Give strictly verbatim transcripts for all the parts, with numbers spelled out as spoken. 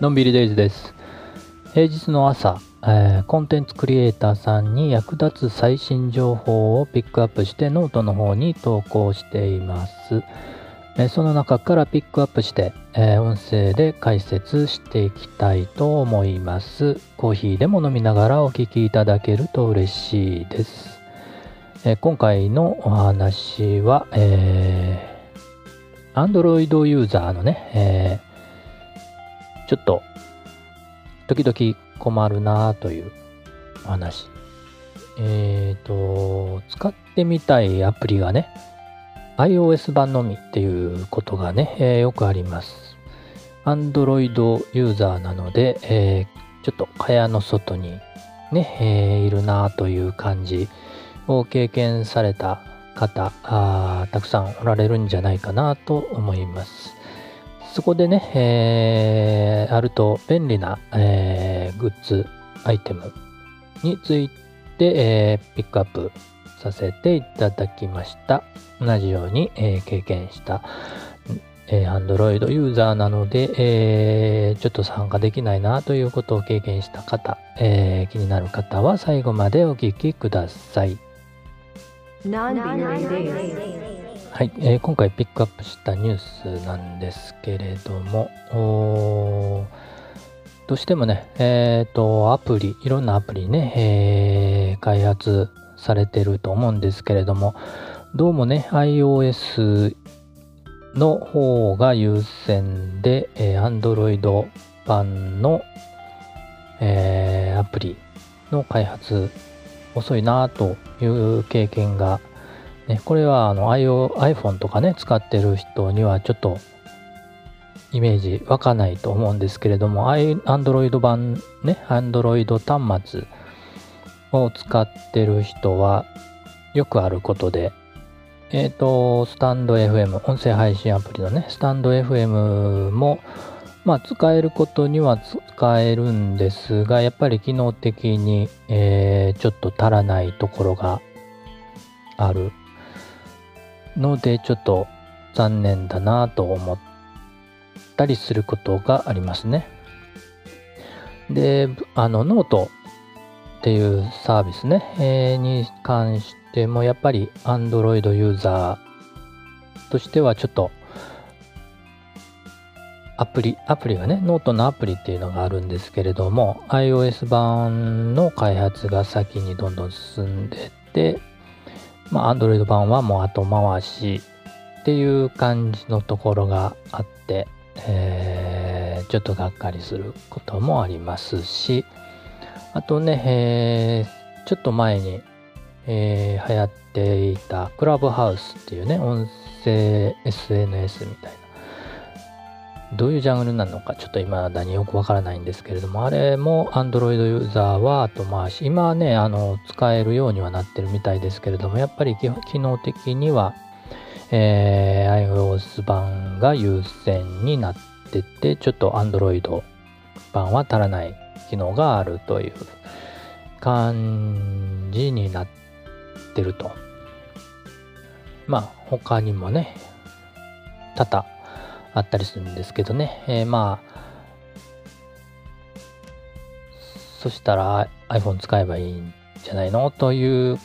のんびりデイズです。平日の朝、えー、コンテンツクリエイターさんに役立つ最新情報をピックアップしてノートの方に投稿しています。えー、その中からピックアップして、えー、音声で解説していきたいと思います。コーヒーでも飲みながらお聞きいただけると嬉しいです。えー、今回のお話は、えーAndroid ユーザーのね、えー、ちょっと時々困るなという話。えっと、使ってみたいアプリがね、iOS 版のみっていうことがね、えー、よくあります。Android ユーザーなので、えー、ちょっと蚊帳の外にね、えー、いるなという感じを経験された方あたくさんおられるんじゃないかなと思います。そこでね、えー、あると便利な、えー、グッズアイテムについて、えー、ピックアップさせていただきました。同じように、えー、経験した、えー、Android ユーザーなので、えー、ちょっと参加できないなということを経験した方、えー、気になる方は最後までお聞きください。はい、えー、今回ピックアップしたニュースなんですけれども、どうしてもね、えっとアプリ、いろんなアプリね、えー、開発されてると思うんですけれども、どうもね iOS の方が優先で、えー、Android 版の、えー、アプリの開発遅いなという経験が、ね、これはあの iPhone とかね使ってる人にはちょっとイメージ湧かないと思うんですけれども、 Android 版ね Android 端末を使ってる人はよくあることで、えっとスタンド エフエム 音声配信アプリのねスタンド エフエム もまあ使えることには使えるんですが、やっぱり機能的に、えー、ちょっと足らないところがあるので、ちょっと残念だなと思ったりすることがありますね。で、あのノートっていうサービスね、えー、に関してもやっぱり Android ユーザーとしてはちょっとアプリ、アプリがね、ノートのアプリっていうのがあるんですけれども、iOS 版の開発が先にどんどん進んでって、まあ、Android 版はもう後回しっていう感じのところがあって、えー、ちょっとがっかりすることもありますし、あとね、えー、ちょっと前に、えー、流行っていたクラブハウスっていうね、音声 エスエヌエス みたいな。どういうジャンルなのかちょっと未だによくわからないんですけれども、あれも Android ユーザーは後回し、今はねあの使えるようにはなってるみたいですけれども、やっぱり機能的には、えー、iOS 版が優先になってて、ちょっと Android 版は足らない機能があるという感じになってると。まあ他にもね多々あったりするんですけどね、えー、まあそしたら iPhone 使えばいいんじゃないのという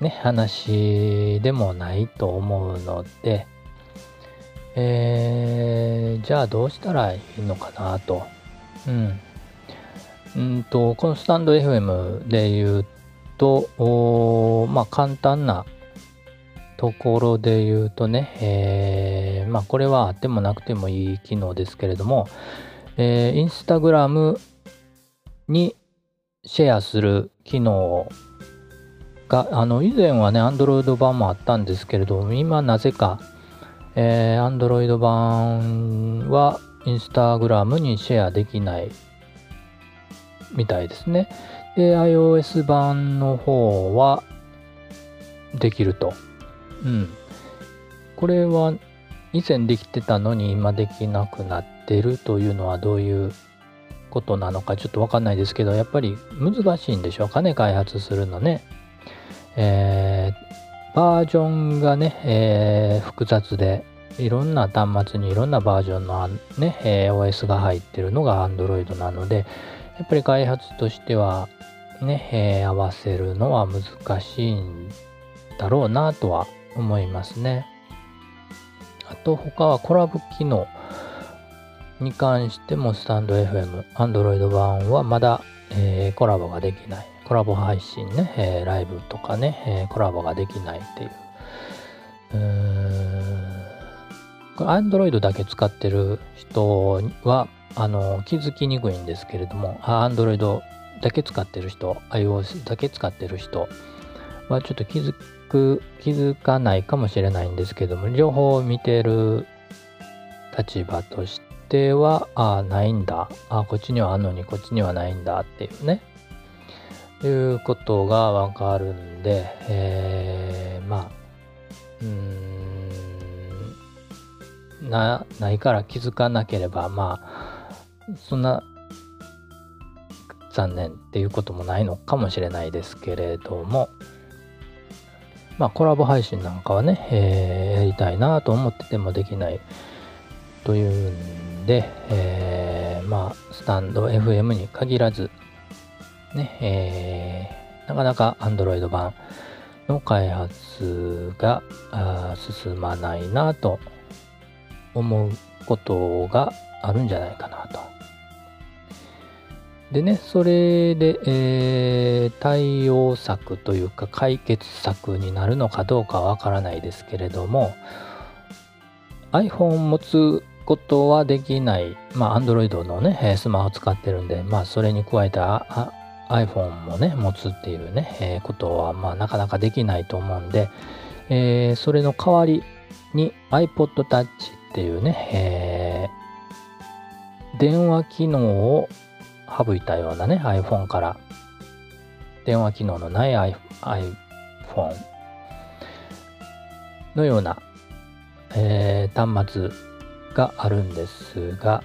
ね話でもないと思うので、えー、じゃあどうしたらいいのかなと、うん、うんとこのスタンド エフエム で言うと、まあ簡単なところで言うとね、えー、まあこれはあってもなくてもいい機能ですけれども、えー、インスタグラムにシェアする機能が、あの以前はね Android 版もあったんですけれども、今なぜか、えー、Android 版はインスタグラムにシェアできないみたいですね。で iOS 版の方はできると。うん、これは以前できてたのに今できなくなってるというのはどういうことなのかちょっと分かんないですけど、やっぱり難しいんでしょうかね、開発するのね。えー、バージョンがね、えー、複雑で、いろんな端末にいろんなバージョンの、ねえー、オーエス が入ってるのが Android なので、やっぱり開発としてはね、えー、合わせるのは難しいんだろうなとは思いますね。あと他はコラボ機能に関してもスタンド エフエム、Android 版はまだ、えー、コラボができない。コラボ配信ね、えー、ライブとかね、えー、コラボができないっていう。うーんこれ Android だけ使ってる人はあの気づきにくいんですけれども、 Android だけ使ってる人、 iOS だけ使ってる人はちょっと気づく気づかないかもしれないんですけども、両方見てる立場としてはあないんだあこっちにはあんのにこっちにはないんだっていうねいうことがわかるんで、えー、まあうーん な, ないから気づかなければ、まあそんな残念っていうこともないのかもしれないですけれども、まあコラボ配信なんかはね、えー、やりたいなと思っててもできないというんで、えー、まあスタンド エフエム に限らずね、えー、なかなか Android 版の開発が進まないなと思うことがあるんじゃないかなと。でね、それで、えー、対応策というか解決策になるのかどうかわからないですけれども、 iPhone を持つことはできない、まあ、Android のねスマホを使ってるんで、まあ、それに加えたiPhone もね持つっていうね、えー、ことはまあなかなかできないと思うんで、えー、それの代わりに iPod Touch っていうね、えー、電話機能を省いたようなね iPhone から電話機能のない iPhone のような、えー、端末があるんですが、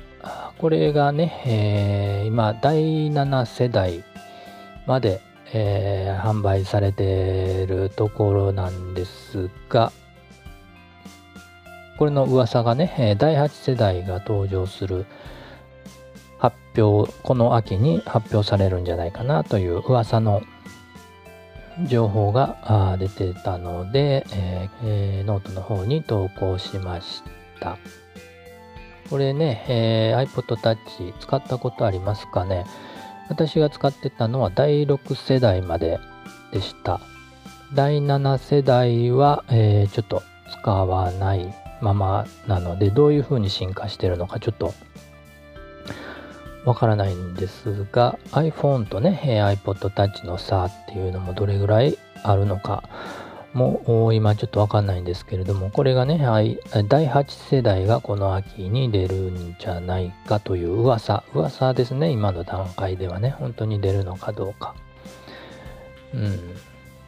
これがね、えー、今だいなな世代まで、えー、販売されているところなんですが、これの噂がねだいはち世代が登場する発表、この秋に発表されるんじゃないかなという噂の情報が出てたので、えー、ノートの方に投稿しました。これね、えー、iPod Touch 使ったことありますかね。私が使ってたのはだいろく世代まででした。だいなな世代は、えー、ちょっと使わないままなので、どういうふうに進化してるのかちょっとわからないんですが、iPhone とね、えー、iPod Touch の差っていうのもどれぐらいあるのかもう今ちょっとわかんないんですけれども、これがね、だいはち世代がこの秋に出るんじゃないかという噂、噂ですね、今の段階ではね、本当に出るのかどうか。うん。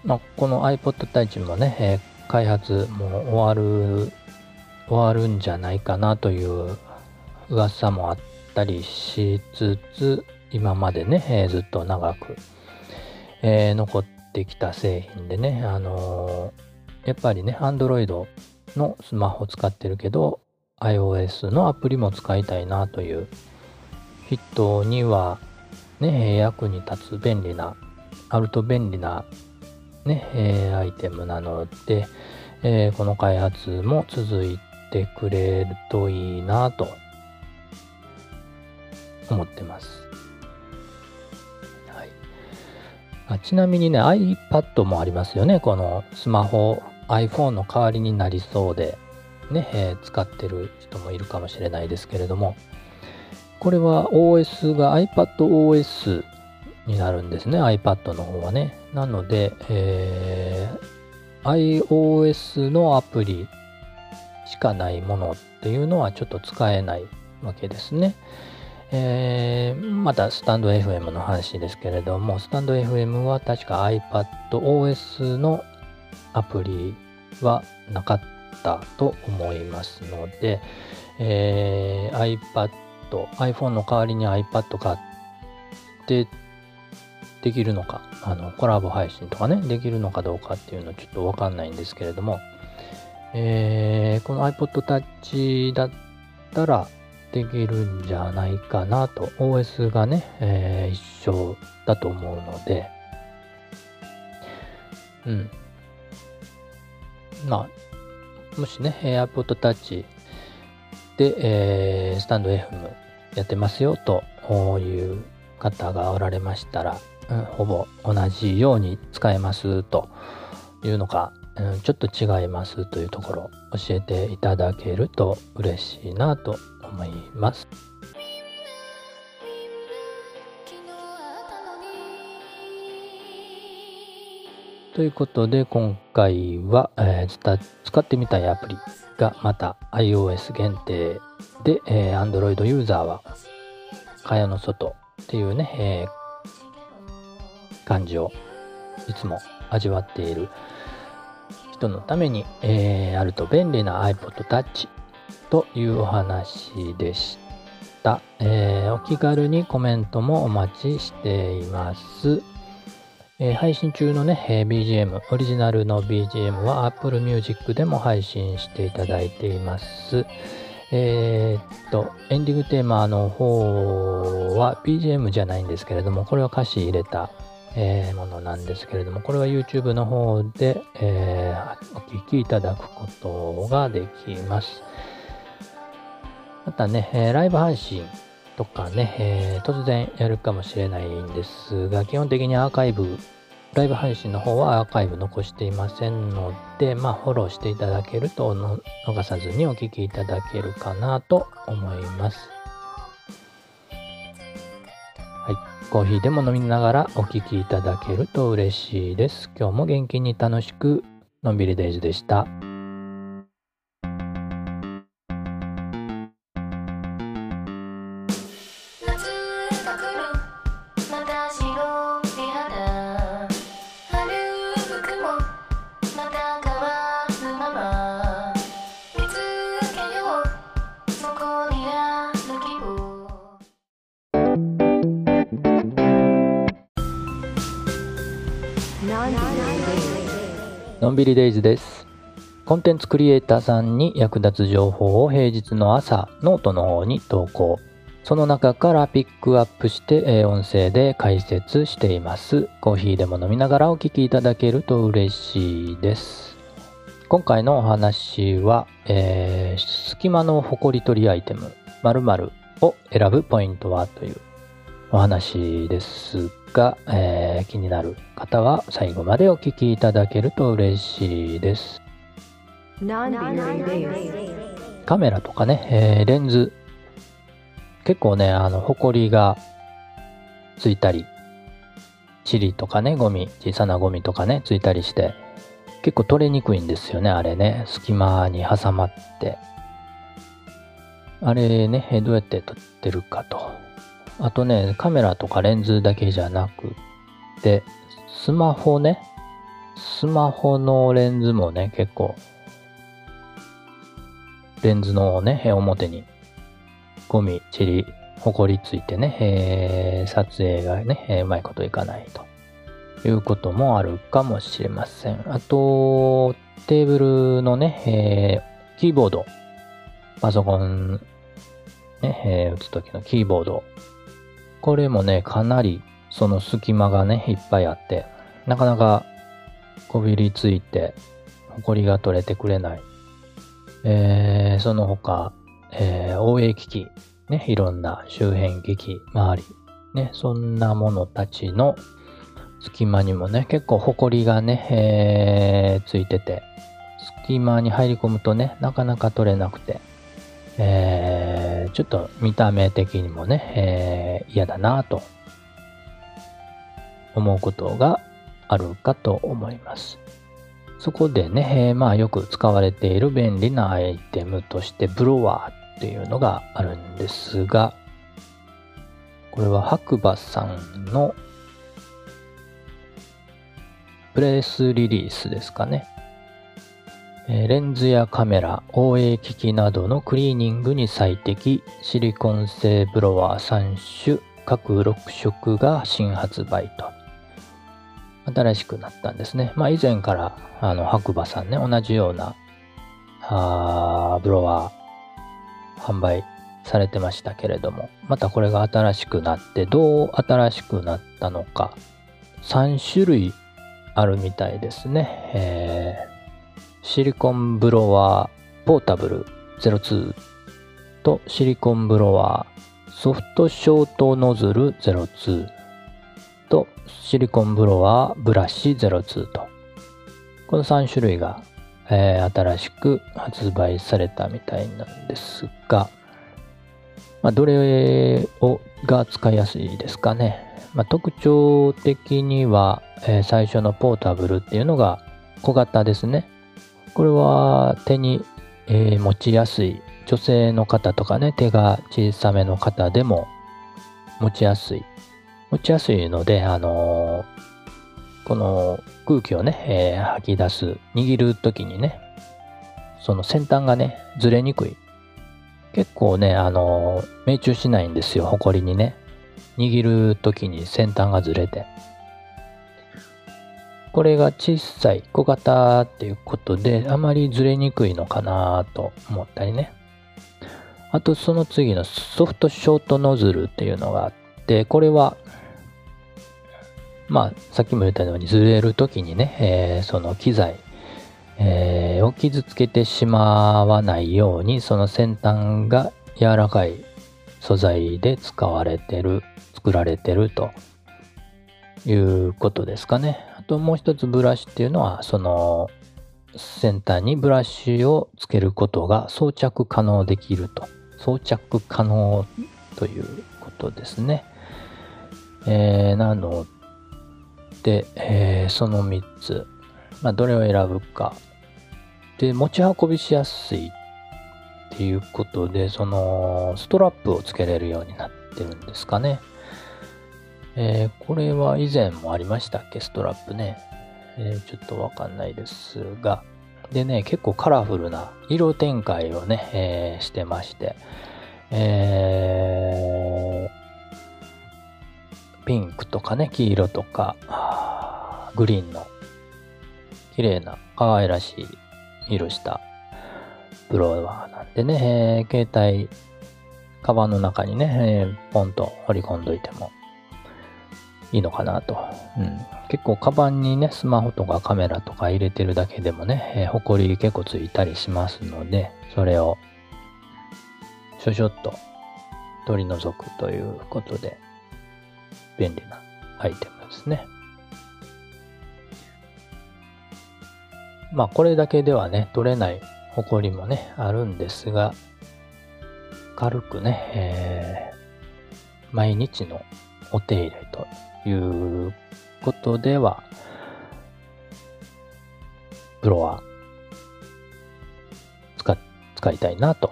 まあ、この iPod Touch もね、えー、開発もう終わる、終わるんじゃないかなという噂もあったりしつつ、今までね、えー、ずっと長く、えー、残って、できた製品でね、あのー、やっぱりね Android のスマホを使ってるけど iOS のアプリも使いたいなという人にはね役に立つ便利なあると便利なね、えー、アイテムなので、えー、この開発も続いてくれるといいなと思ってます。あ、ちなみにね iPad もありますよね。このスマホ iPhone の代わりになりそうでね、えー、使ってる人もいるかもしれないですけれども、これは オーエス が iPadOS になるんですね。 iPad の方はね、なので、えー、iOS のアプリしかないものっていうのはちょっと使えないわけですね。えー、またスタンド エフエム の話ですけれども、スタンド エフエム は確か iPadOS のアプリはなかったと思いますので、えー、iPad、iPhone の代わりに iPad 買ってできるのか、あのコラボ配信とかねできるのかどうかっていうのはちょっとわかんないんですけれども、えー、この iPod Touch だったらできるんじゃないかなと。 オーエス がね、えー、一緒だと思うので、うん、まあもしね iPod Touch で、えー、スタンド エフエム やってますよという方がおられましたら、うん、ほぼ同じように使えますというのか、うん、ちょっと違いますというところ教えていただけると嬉しいなと思います。ということで今回は、えー、使ってみたいアプリがまた iOS 限定で、えー、Android ユーザーは蚊帳の外っていうね、えー、感じをいつも味わっている人のために、えー、あると便利な iPod Touch というお話でした、えー、お気軽にコメントもお待ちしています。えー、配信中のね、えー、ビージーエム、オリジナルの ビージーエム は Apple Music でも配信していただいています。えー、っと、エンディングテーマの方は ビージーエム じゃないんですけれども、これは歌詞入れた、えー、ものなんですけれども、これは YouTube の方で、えー、お聴きいただくことができます。またね、えー、ライブ配信とかね、えー、突然やるかもしれないんですが、基本的にアーカイブ、ライブ配信の方はアーカイブ残していませんので、まあフォローしていただけるとの逃さずにお聞きいただけるかなと思います。はい、コーヒーでも飲みながらお聞きいただけると嬉しいです。今日も元気に楽しくのんびりデイズでした。のんびりデイズです。コンテンツクリエイターさんに役立つ情報を平日の朝ノートの方に投稿、その中からピックアップして音声で解説しています。コーヒーでも飲みながらお聞きいただけると嬉しいです。今回のお話は、えー、隙間のほこり取りアイテム〇〇を選ぶポイントはというお話ですが、えー、気になる方は最後までお聞きいただけると嬉しいです。カメラとかね、えー、レンズ結構ね、あのホコリがついたり、塵とかね、ゴミ、小さなゴミとかねついたりして結構取れにくいんですよね、あれね。隙間に挟まって、あれねどうやって撮ってるかと。あとね、カメラとかレンズだけじゃなくて、スマホね。スマホのレンズもね、結構、レンズのね、表に、ゴミ、塵、ほこりついてね、えー、撮影がね、えー、うまいこといかないということもあるかもしれません。あと、テーブルのね、えー、キーボード、パソコン、ね、えー、打つ時のキーボード、これもね、かなりその隙間がね、いっぱいあって、なかなかこびりついて、ほこりが取れてくれない。えー、その他、えー、応援機器、ね、いろんな周辺機器、周り、ね、そんなものたちの隙間にもね、結構ほこりがね、えー、ついてて、隙間に入り込むとね、なかなか取れなくて、えー、ちょっと見た目的にもね、えー、嫌だなぁと思うことがあるかと思います。そこでね、えー、まあよく使われている便利なアイテムとしてブロワーっていうのがあるんですが、これは白馬さんのプレスリリースですかね。レンズやカメラ、オーエー 機器などのクリーニングに最適、シリコン製ブロワーさん種、各ろく色が新発売と。新しくなったんですね。まあ以前からあの白馬さんね、同じようなあブロワー販売されてましたけれども、またこれが新しくなってどう新しくなったのか、さんしゅるいあるみたいですね。えー、シリコンブロワーポータブルゼロツーとシリコンブロワーソフトショートノズルゼロツーとシリコンブロワーブラシゼロツーと、このさんしゅるいが、えー、新しく発売されたみたいなんですが、まあ、どれをが使いやすいですかね。まあ、特徴的には、えー、最初のポータブルっていうのが小型ですね。これは手に、えー、持ちやすい、女性の方とかね、手が小さめの方でも持ちやすい持ちやすいので、あのー、この空気をね、えー、吐き出す、握るときにね、その先端がねずれにくい。結構ね、あのー、命中しないんですよ、ホコリにね。握るときに先端がずれて、これが小さい小型っていうことであまりずれにくいのかなと思ったりね。あとその次のソフトショートノズルっていうのがあって、これはまあさっきも言ったようにずれるときにね、えー、その機材、えー、を傷つけてしまわないように、その先端が柔らかい素材で使われてる作られてるということですかね。あともう一つブラシっていうのは、その先端にブラシをつけることが装着可能できると、装着可能ということですね。えー、なので、えー、そのみっつ、まあ、どれを選ぶかで、持ち運びしやすいっていうことで、そのストラップをつけれるようになってるんですかね。えー、これは以前もありましたっけ、ストラップね。えー、ちょっとわかんないですが、でね、結構カラフルな色展開をね、えー、してまして、えー、ピンクとかね、黄色とかグリーンの綺麗な可愛らしい色したブロワーなんでね、えー、携帯カバンの中にね、えー、ポンと掘り込んどいてもいいのかなと、うん、結構カバンにね、スマホとかカメラとか入れてるだけでもね、えー、ホコリ結構ついたりしますので、それをしょしょっと取り除くということで便利なアイテムですね。まあこれだけではね取れないホコリもねあるんですが、軽くね、えー、毎日のお手入れということではブロワー 使, 使いたいなと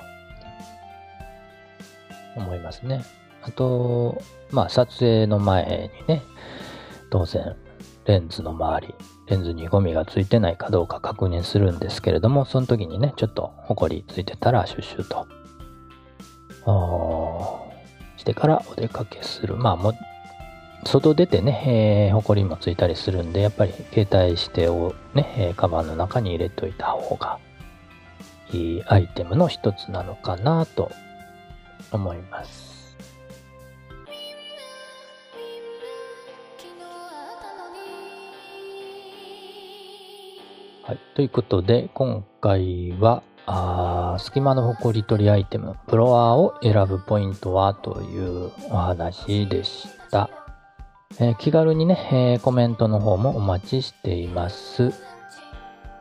思いますね。あとまあ撮影の前にね、当然レンズの周り、レンズにゴミがついてないかどうか確認するんですけれども、その時にね、ちょっとホコリついてたらシュッシュとしてからお出かけする。まあも外出てね、えー、ホコリもついたりするんで、やっぱり携帯指定をね、カバンの中に入れといた方がいいアイテムの一つなのかなと思います。はい、ということで今回はあ隙間のほこり取りアイテムブロワーを選ぶポイントはというお話でした。えー、気軽にね、えー、コメントの方もお待ちしています。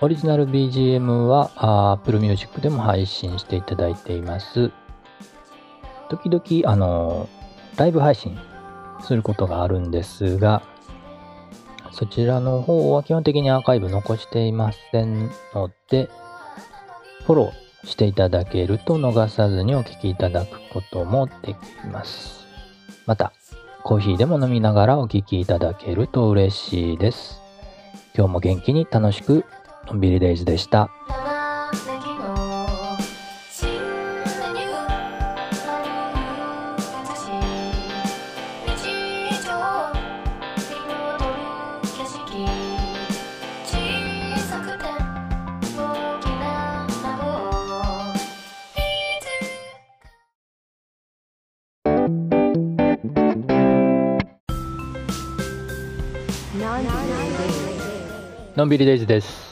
オリジナル ビージーエム は Apple Music でも配信していただいています。時々あのー、ライブ配信することがあるんですが、そちらの方は基本的にアーカイブ残していませんので、フォローしていただけると逃さずにお聞きいただくこともできます。また、コーヒーでも飲みながらお聞きいただけると嬉しいです。今日も元気に楽しく、のんびりデイズでした。Oh のんびりデイズです。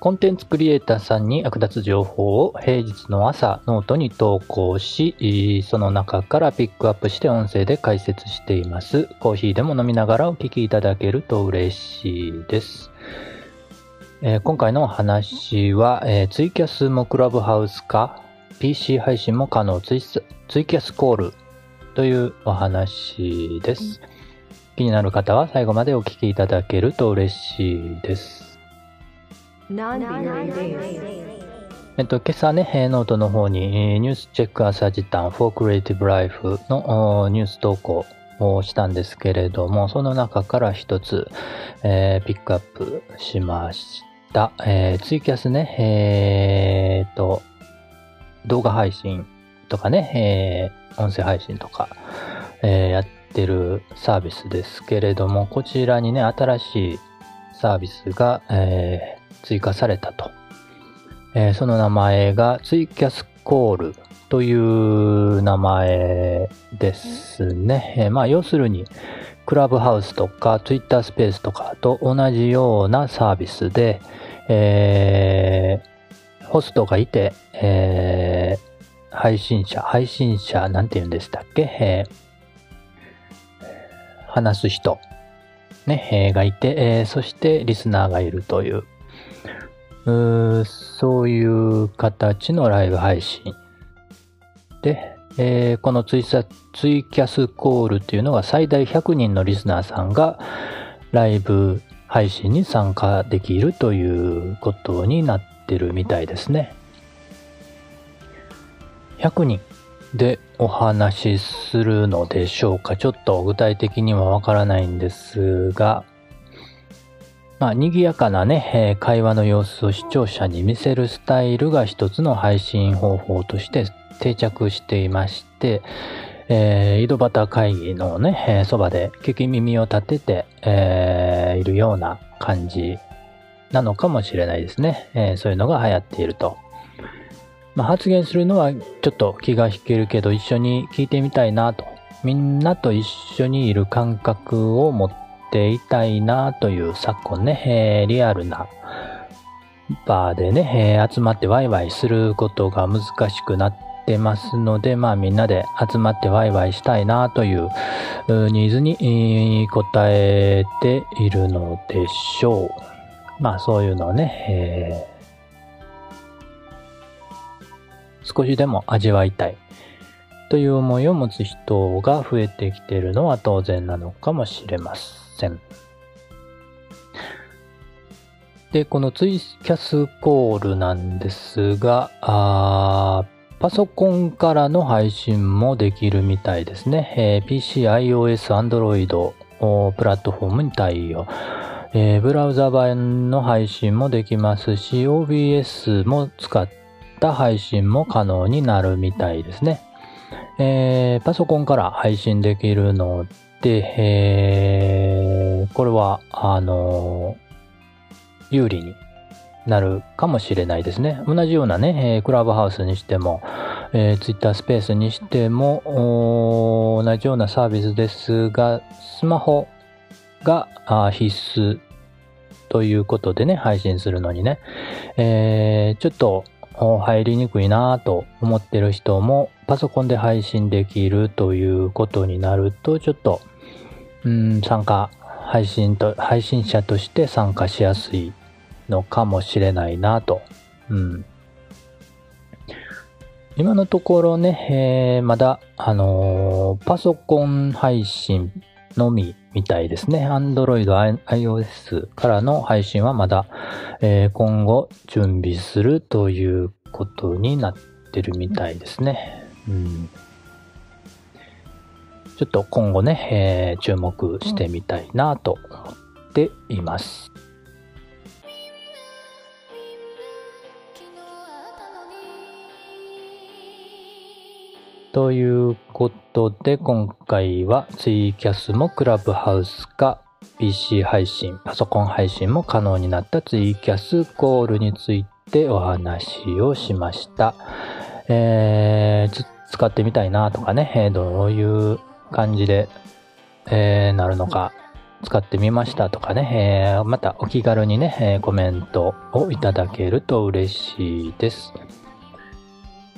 コンテンツクリエイターさんに役立つ情報を平日の朝ノートに投稿し、その中からピックアップして音声で解説しています。コーヒーでも飲みながらお聞きいただけると嬉しいです。えー、今回のお話は、えー、ツイキャスもクラブハウス化、ピーシー 配信も可能、ツイス、ツイキャスコールというお話です。気になる方は最後までお聞きいただけると嬉しいです。えっと、今朝ね、ノートの方にニュースチェック朝時短 for Creative Life のニュース投稿をしたんですけれども、その中から一つ、えー、ピックアップしました。えー、ツイキャスね、えー、と、動画配信とかね、えー、音声配信とか、えー、やってるサービスですけれども、こちらにね、新しいサービスが、えー、追加されたと、えー、その名前がツイキャスコールという名前ですね、えー、まあ要するにクラブハウスとかツイッタースペースとかと同じようなサービスで、えー、ホストがいて、えー、配信者配信者なんて言うんでしたっけ、えー、話す人ね、がいて、えー、そしてリスナーがいるという、うー、そういう形のライブ配信で、えー、このツイサ、ツイキャスコールっていうのが最大ひゃくにんのリスナーさんがライブ配信に参加できるということになってるみたいですね。ひゃくにんでお話しするのでしょうか。ちょっと具体的にはわからないんですが、まあ賑やかなね、会話の様子を視聴者に見せるスタイルが一つの配信方法として定着していまして、えー、井戸端会議のね、そばで聞き耳を立てて、えー、いるような感じなのかもしれないですね。えー、そういうのが流行っていると。まあ、発言するのはちょっと気が引けるけど一緒に聞いてみたいなと、みんなと一緒にいる感覚を持っていたいなという昨今ね、えー、リアルなバーでね、えー、集まってワイワイすることが難しくなってますので、まあみんなで集まってワイワイしたいなというニーズに応えているのでしょう。まあそういうのをね、えー少しでも味わいたいという思いを持つ人が増えてきているのは当然なのかもしれません。で、このツイキャスコールなんですが、あパソコンからの配信もできるみたいですね。えー、ピーシー、iOS、Android プラットフォームに対応。えー、ブラウザ版の配信もできますし、オービーエス も使って配信も可能になるみたいですね。えー、パソコンから配信できるので、えー、これはあのー、有利になるかもしれないですね。同じようなね、えー、クラブハウスにしても、えー、ツイッタースペースにしても同じようなサービスですが、スマホが必須ということでね、配信するのにね、えー、ちょっと入りにくいなぁと思ってる人もパソコンで配信できるということになると、ちょっとうーん参加配信と配信者として参加しやすいのかもしれないなぁと、うん、今のところね、えー、まだあのー、パソコン配信のみみたいですね。Android、iOS からの配信はまだ、えー、今後準備するということになってるみたいですね。うん、ちょっと今後ね、えー、注目してみたいなと思っています。ということで、今回はツイキャスもクラブハウス化、ピーシー 配信、パソコン配信も可能になったツイキャスコールについてお話をしました。えー、使ってみたいなとかね、どういう感じで、えー、なるのか使ってみましたとかね、えー、またお気軽にね、えー、コメントをいただけると嬉しいです。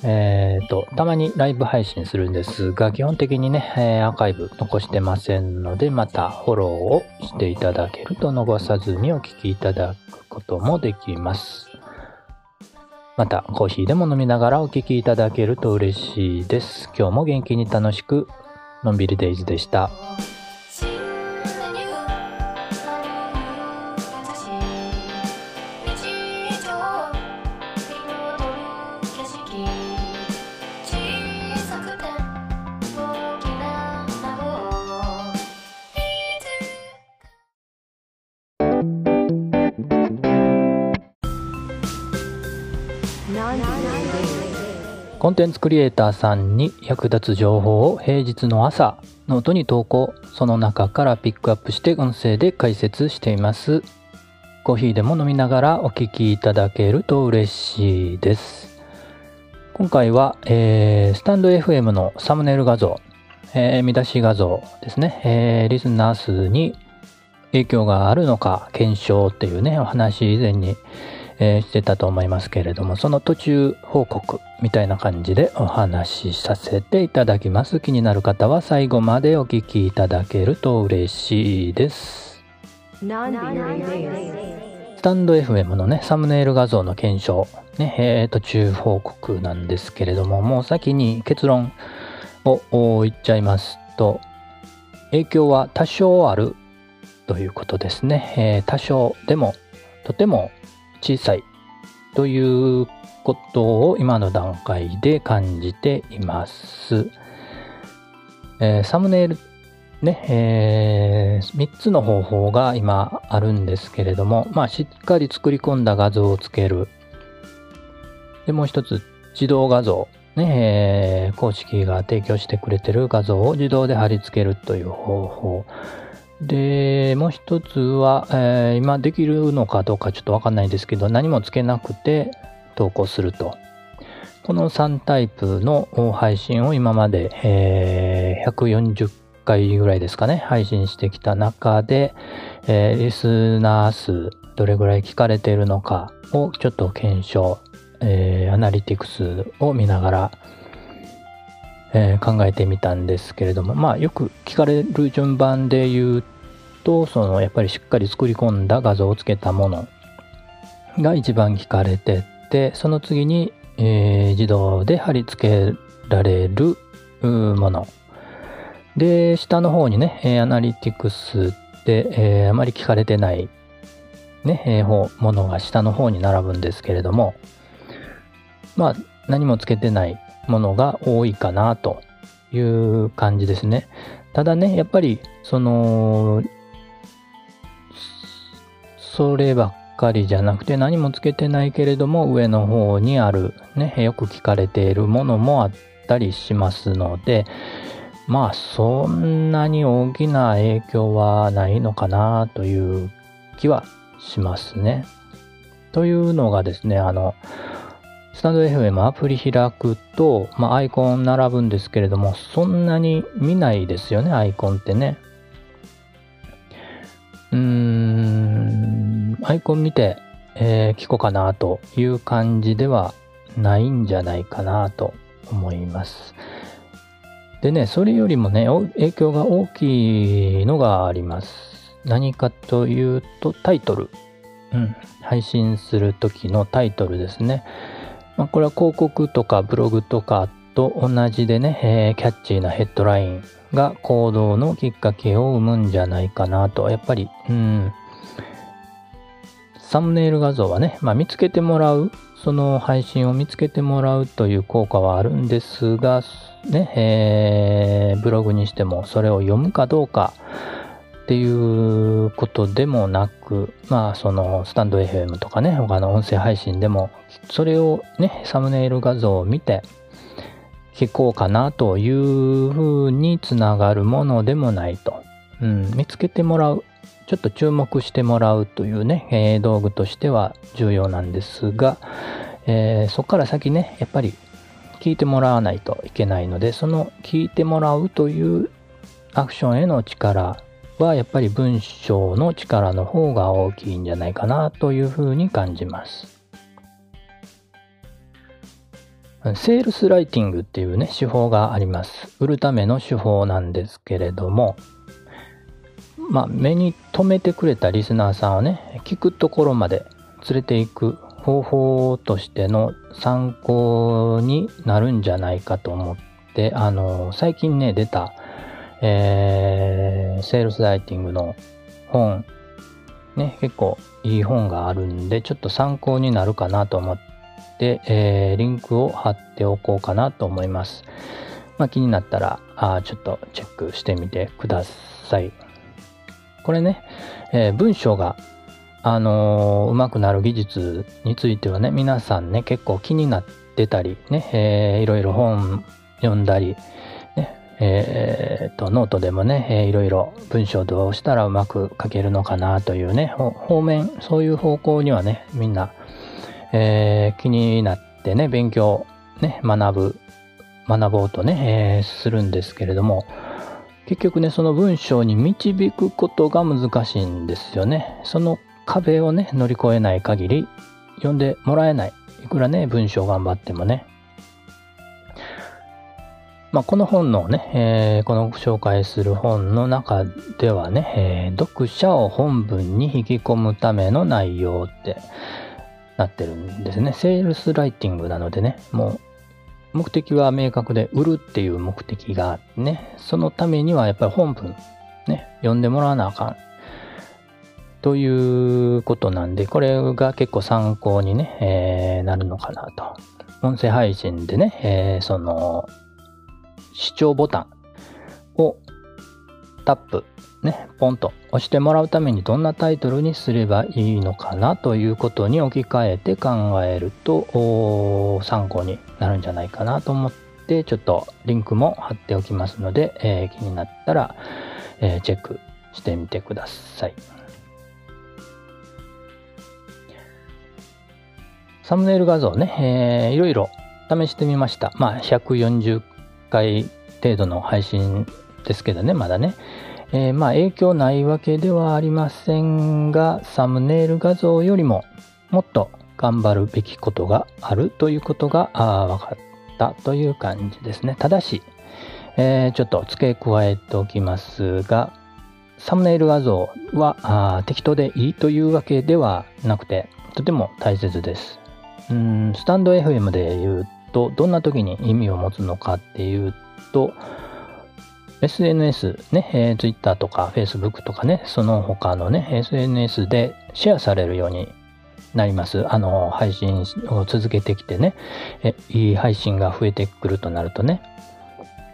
えーと、たまにライブ配信するんですが、基本的にね、えー、アーカイブ残してませんので、またフォローをしていただけると逃さずにお聞きいただくこともできます。またコーヒーでも飲みながらお聞きいただけると嬉しいです。今日も元気に楽しくのんびりデイズでした。コンテンツクリエイターさんに役立つ情報を平日の朝ノートに投稿、その中からピックアップして音声で解説しています。コーヒーでも飲みながらお聞きいただけると嬉しいです。今回は、えー、スタンド エフエム のサムネイル画像、えー、見出し画像ですね、えー、リスナー数に影響があるのか検証っていうねお話以前にえー、してたと思いますけれども、その途中報告みたいな感じでお話しさせていただきます。気になる方は最後までお聞きいただけると嬉しいです。スタンド エフエム のねサムネイル画像の検証、ねえー、途中報告なんですけれども、もう先に結論を言っちゃいますと、影響は多少あるということですね、えー、多少でもとても小さいということを今の段階で感じています。えー、サムネイルね、えー、みっつの方法が今あるんですけれども、まあ、しっかり作り込んだ画像をつける。で、もう一つ自動画像、ねえー、公式が提供してくれてる画像を自動で貼り付けるという方法。で、もう一つは、えー、今できるのかどうかちょっとわかんないですけど、何もつけなくて投稿すると。このさんタイプの配信を今まで、えー、ひゃくよんじゅっかいぐらいですかね、配信してきた中で、えー、リスナー数どれぐらい聞かれているのかをちょっと検証、えー、アナリティクスを見ながらえー、考えてみたんですけれども、まあよく聞かれる順番で言うと、そのやっぱりしっかり作り込んだ画像をつけたものが一番聞かれてて、その次に、えー、自動で貼り付けられるもので、下の方にね、えー、アナリティクスで、えー、あまり聞かれてない、ねえー、ものが下の方に並ぶんですけれども、まあ何もつけてないものが多いかなという感じですね。ただね、やっぱりそのそればっかりじゃなくて、何もつけてないけれども上の方にあるね、よく聞かれているものもあったりしますので、まあそんなに大きな影響はないのかなという気はしますね。というのがですね、あのスタンド エフエム アプリ開くと、まあ、アイコン並ぶんですけれども、そんなに見ないですよね、アイコンってね。うーん、アイコン見て、えー、聞こうかなという感じではないんじゃないかなと思います。でね、それよりもね、影響が大きいのがあります。何かというと、タイトル。うん、配信する時のタイトルですね。まあ、これは広告とかブログとかと同じでね、えー、キャッチーなヘッドラインが行動のきっかけを生むんじゃないかなと。やっぱり、うん、サムネイル画像はね、まあ、見つけてもらう、その配信を見つけてもらうという効果はあるんですが、ね、えー、ブログにしてもそれを読むかどうかっていうことでもなく、まあそのスタンド エフエム とかね、他の音声配信でもそれをね、サムネイル画像を見て聞こうかなというふうにつながるものでもないと、うん、見つけてもらう、ちょっと注目してもらうというね、えー、道具としては重要なんですが、えー、そこから先ね、やっぱり聞いてもらわないといけないので、その聞いてもらうというアクションへの力はやっぱり文章の力の方が大きいんじゃないかなというふうに感じます。セールスライティングっていうね手法があります。売るための手法なんですけれども、まあ、目に留めてくれたリスナーさんをね聞くところまで連れていく方法としての参考になるんじゃないかと思って、あの最近ね出た、えー、セールスライティングの本ね結構いい本があるんでちょっと参考になるかなと思って、えー、リンクを貼っておこうかなと思います。まあ、気になったらあちょっとチェックしてみてください。これね、えー、文章が、あのー、上手くなる技術についてはね皆さんね結構気になってたりね、えー、いろいろ本読んだり、ねえー、とノートでもね、えー、いろいろ文章どうしたらうまく書けるのかなというね方面そういう方向にはねみんな、えー、気になってね勉強ね学ぶ学ぼうとね、えー、するんですけれども。結局ねその文章に導くことが難しいんですよね。その壁をね乗り越えない限り読んでもらえない。いくらね文章頑張ってもね。まあこの本のね、えー、この紹介する本の中ではね、えー、読者を本文に引き込むための内容ってなってるんですね。セールスライティングなのでねもう目的は明確で売るっていう目的があってねそのためにはやっぱり本文ね読んでもらわなあかんということなんでこれが結構参考に、ねえー、なるのかなと音声配信でね、えー、その視聴ボタンをタップねポンと押してもらうためにどんなタイトルにすればいいのかなということに置き換えて考えると参考になるんじゃないかなと思ってちょっとリンクも貼っておきますので、えー、気になったら、えー、チェックしてみてください。サムネイル画像ね、えー、いろいろ試してみました。まあひゃくよんじゅっかい程度の配信ですけどねまだねえー、まあ影響ないわけではありませんがサムネイル画像よりももっと頑張るべきことがあるということが分かったという感じですね。ただし、えー、ちょっと付け加えておきますがサムネイル画像は適当でいいというわけではなくてとても大切です。うーんスタンド エフエム で言うとどんな時に意味を持つのかっていうとエスエヌエス ね、えー、Twitter とか Facebook とかね、その他のね、エスエヌエス でシェアされるようになります。あの、配信を続けてきてね、えいい配信が増えてくるとなるとね、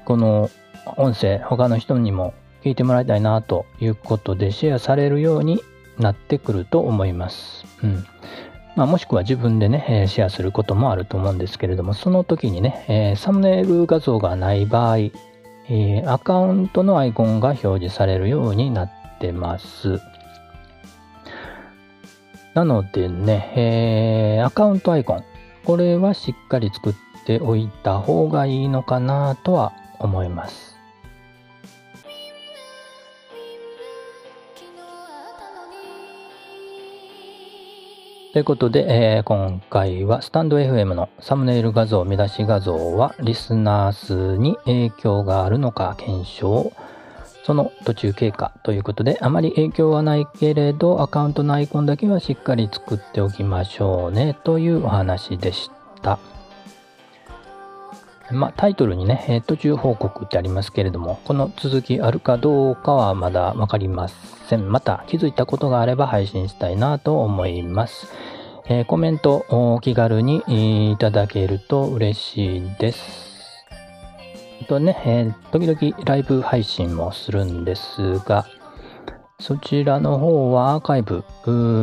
この音声、他の人にも聞いてもらいたいなということで、シェアされるようになってくると思います。うん。まあ、もしくは自分でね、シェアすることもあると思うんですけれども、その時にね、えー、サムネイル画像がない場合、えー、アカウントのアイコンが表示されるようになってます。なのでね、えー、アカウントアイコン、これはしっかり作っておいた方がいいのかなとは思います。ということで、えー、今回はスタンド エフエム のサムネイル画像、見出し画像はリスナー数に影響があるのか検証、その途中経過ということで、あまり影響はないけれど、アカウントのアイコンだけはしっかり作っておきましょうねというお話でした。まあ、タイトルにね、途中報告ってありますけれども、この続きあるかどうかはまだわかりません。また気づいたことがあれば配信したいなと思います。えー、コメントお気軽にいただけると嬉しいです。とね、えー、時々ライブ配信もするんですが、そちらの方はアーカイブ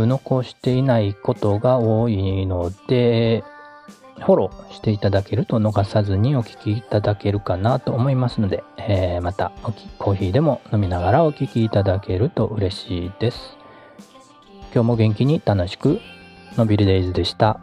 残していないことが多いので、フォローしていただけると逃さずにお聞きいただけるかなと思いますので、えー、またコーヒーでも飲みながらお聞きいただけると嬉しいです。今日も元気に楽しくのびりデイズでした。